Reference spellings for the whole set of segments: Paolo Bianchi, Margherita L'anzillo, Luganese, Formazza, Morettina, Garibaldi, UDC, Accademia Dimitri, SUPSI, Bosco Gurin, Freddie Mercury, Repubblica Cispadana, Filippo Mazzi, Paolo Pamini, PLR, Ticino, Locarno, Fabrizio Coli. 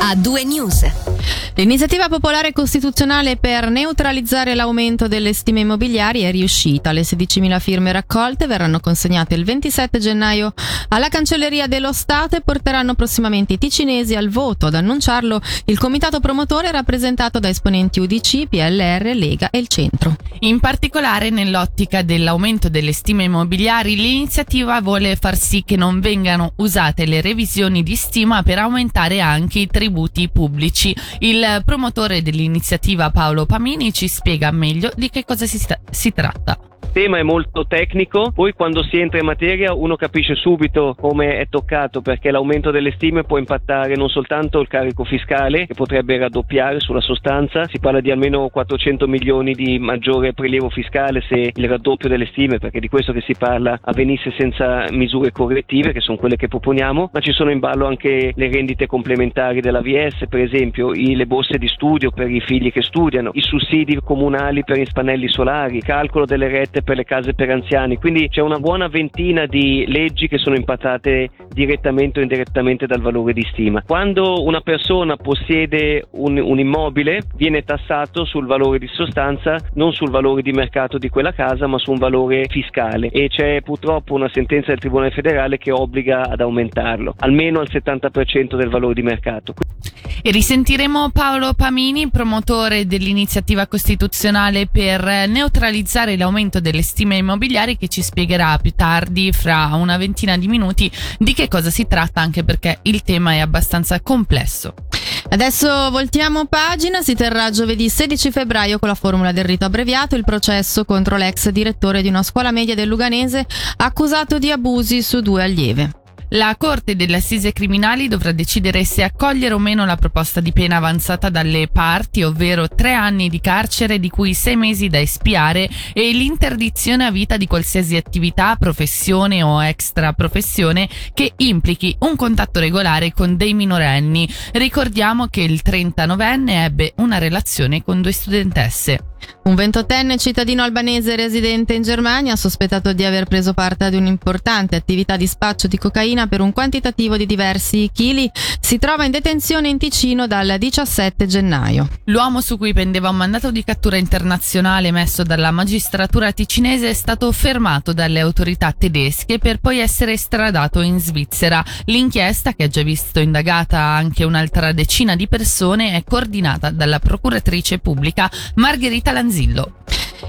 A2 News. L'iniziativa popolare costituzionale per neutralizzare l'aumento delle stime immobiliari è riuscita. Le 16.000 firme raccolte verranno consegnate il 27 gennaio alla Cancelleria dello Stato e porteranno prossimamente i ticinesi al voto. Ad annunciarlo il comitato promotore, rappresentato da esponenti UDC, PLR, Lega e il Centro. In particolare, nell'ottica dell'aumento delle stime immobiliari, l'iniziativa vuole far sì che non vengano usate le revisioni di stima per aumentare anche i tributi pubblici. Il promotore dell'iniziativa, Paolo Pamini, ci spiega meglio di che cosa si tratta. Il tema è molto tecnico, poi quando si entra in materia uno capisce subito come è toccato, perché l'aumento delle stime può impattare non soltanto il carico fiscale, che potrebbe raddoppiare sulla sostanza, si parla di almeno 400 milioni di maggiore prelievo fiscale se il raddoppio delle stime, perché di questo che si parla, avvenisse senza misure correttive, che sono quelle che proponiamo, ma ci sono in ballo anche le rendite complementari dell'AVS, per esempio le borse di studio per i figli che studiano, i sussidi comunali per i pannelli solari, il calcolo delle rette per le case per anziani. Quindi c'è una buona ventina di leggi che sono impattate direttamente o indirettamente dal valore di stima. Quando una persona possiede un immobile, viene tassato sul valore di sostanza, non sul valore di mercato di quella casa, ma su un valore fiscale, e c'è purtroppo una sentenza del Tribunale federale che obbliga ad aumentarlo almeno al 70% del valore di mercato. E risentiremo Paolo Pamini, promotore dell'iniziativa costituzionale per neutralizzare l'aumento delle stime immobiliari, che ci spiegherà più tardi, fra una ventina di minuti, di che cosa si tratta, anche perché il tema è abbastanza complesso. Adesso voltiamo pagina. Si terrà giovedì 16 febbraio con la formula del rito abbreviato il processo contro l'ex direttore di una scuola media del Luganese, accusato di abusi su 2 allieve. La Corte delle Assise Criminali dovrà decidere se accogliere o meno la proposta di pena avanzata dalle parti, ovvero 3 anni di carcere di cui 6 mesi da espiare e l'interdizione a vita di qualsiasi attività, professione o extra professione che implichi un contatto regolare con dei minorenni. Ricordiamo che il 39enne ebbe una relazione con 2 studentesse. Un 28enne cittadino albanese residente in Germania, sospettato di aver preso parte ad un'importante attività di spaccio di cocaina per un quantitativo di diversi chili, si trova in detenzione in Ticino dal 17 gennaio. L'uomo, su cui pendeva un mandato di cattura internazionale emesso dalla magistratura ticinese, è stato fermato dalle autorità tedesche per poi essere estradato in Svizzera. L'inchiesta, che ha già visto indagata anche un'altra decina di persone, è coordinata dalla procuratrice pubblica Margherita L'Anzillo.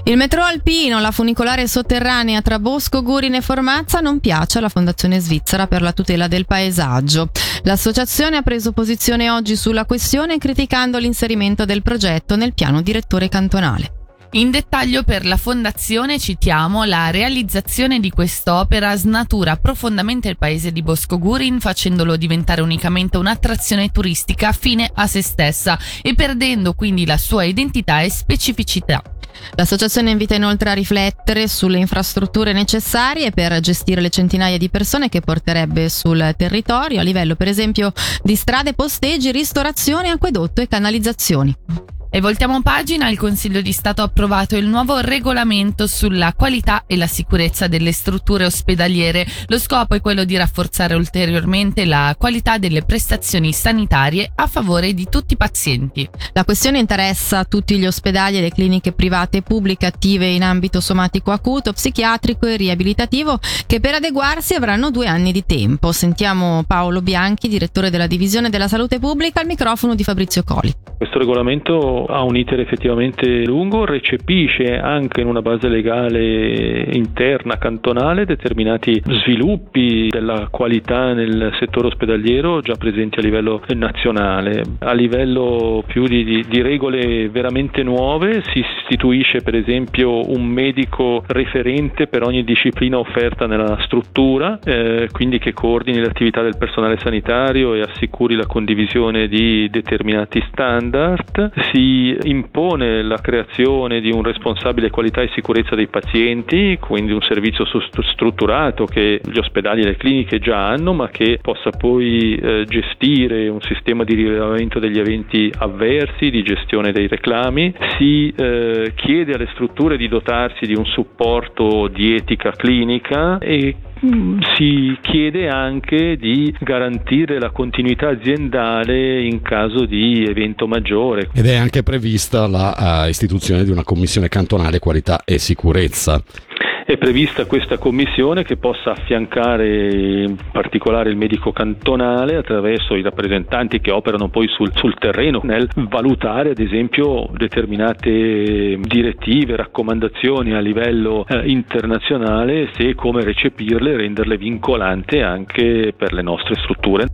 Il metro alpino, la funicolare sotterranea tra Bosco Gurin e Formazza, non piace alla Fondazione Svizzera per la tutela del paesaggio. L'associazione ha preso posizione oggi sulla questione, criticando l'inserimento del progetto nel piano direttore cantonale. In dettaglio, per la Fondazione citiamo: la realizzazione di quest'opera snatura profondamente il paese di Bosco Gurin, facendolo diventare unicamente un'attrazione turistica fine a se stessa e perdendo quindi la sua identità e specificità. L'associazione invita inoltre a riflettere sulle infrastrutture necessarie per gestire le centinaia di persone che porterebbe sul territorio, a livello per esempio di strade, posteggi, ristorazione, acquedotto e canalizzazioni. E voltiamo pagina. Il Consiglio di Stato ha approvato il nuovo regolamento sulla qualità e la sicurezza delle strutture ospedaliere. Lo scopo è quello di rafforzare ulteriormente la qualità delle prestazioni sanitarie a favore di tutti i pazienti. La questione interessa tutti gli ospedali e le cliniche private e pubbliche attive in ambito somatico acuto, psichiatrico e riabilitativo, che per adeguarsi avranno 2 anni di tempo. Sentiamo Paolo Bianchi, direttore della divisione della salute pubblica, al microfono di Fabrizio Coli. Questo regolamento ha un iter effettivamente lungo, recepisce anche in una base legale interna cantonale determinati sviluppi della qualità nel settore ospedaliero già presenti a livello nazionale. A livello più di regole veramente nuove si istituisce per esempio un medico referente per ogni disciplina offerta nella struttura, quindi che coordini l'attività del personale sanitario e assicuri la condivisione di determinati standard. Si impone la creazione di un responsabile qualità e sicurezza dei pazienti, quindi un servizio strutturato che gli ospedali e le cliniche già hanno, ma che possa poi gestire un sistema di rilevamento degli eventi avversi, di gestione dei reclami. Si chiede alle strutture di dotarsi di un supporto di etica clinica e Si chiede anche di garantire la continuità aziendale in caso di evento maggiore. Ed è anche prevista la istituzione di una commissione cantonale qualità e sicurezza. È prevista questa commissione che possa affiancare in particolare il medico cantonale attraverso i rappresentanti che operano poi sul terreno nel valutare ad esempio determinate direttive, raccomandazioni a livello internazionale, se e come recepirle e renderle vincolanti anche per le nostre strutture.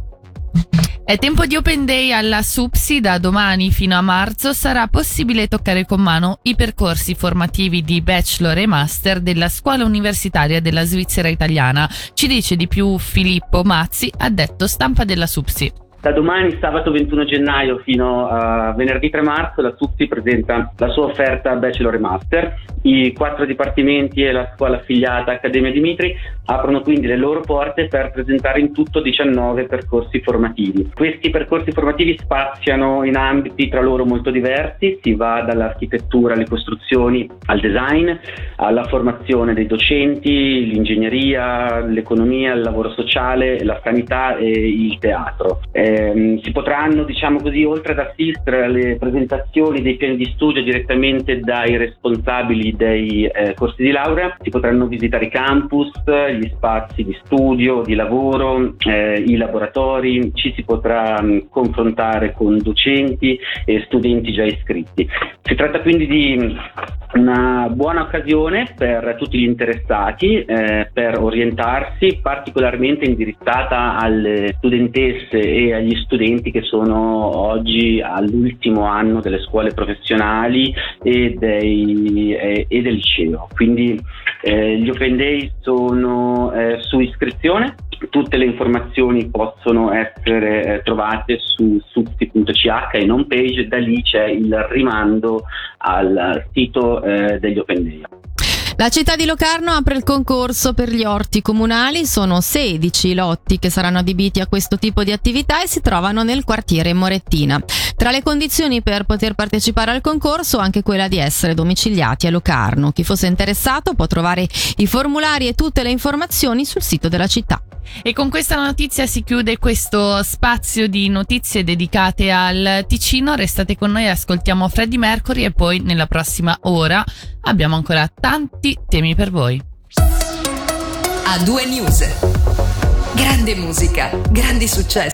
È tempo di Open Day alla SUPSI. Da domani fino a marzo sarà possibile toccare con mano i percorsi formativi di Bachelor e Master della Scuola Universitaria della Svizzera Italiana. Ci dice di più Filippo Mazzi, addetto stampa della SUPSI. Da domani, sabato 21 gennaio, fino a venerdì 3 marzo, la SUPSI presenta la sua offerta Bachelor e Master. I 4 dipartimenti e la scuola affiliata Accademia Dimitri aprono quindi le loro porte per presentare in tutto 19 percorsi formativi. Questi percorsi formativi spaziano in ambiti tra loro molto diversi, si va dall'architettura alle costruzioni, al design, alla formazione dei docenti, l'ingegneria, l'economia, il lavoro sociale, la sanità e il teatro. Si potranno, diciamo così, oltre ad assistere alle presentazioni dei piani di studio direttamente dai responsabili dei corsi di laurea, si potranno visitare i campus, gli spazi di studio, di lavoro, i laboratori, ci si potrà confrontare con docenti e studenti già iscritti. Si tratta quindi di una buona occasione per tutti gli interessati per orientarsi, particolarmente indirizzata alle studentesse e agli studenti che sono oggi all'ultimo anno delle scuole professionali e del liceo. Quindi gli Open Day sono su iscrizione. Tutte le informazioni possono essere trovate su supsi.ch in home page, da lì c'è il rimando al sito degli Open Day. La città di Locarno apre il concorso per gli orti comunali, sono 16 lotti che saranno adibiti a questo tipo di attività e si trovano nel quartiere Morettina. Tra le condizioni per poter partecipare al concorso anche quella di essere domiciliati a Locarno. Chi fosse interessato può trovare i formulari e tutte le informazioni sul sito della città. E con questa notizia si chiude questo spazio di notizie dedicate al Ticino. Restate con noi, ascoltiamo Freddie Mercury e poi nella prossima ora abbiamo ancora tanti temi per voi. A2 News. Grande musica, grandi successi.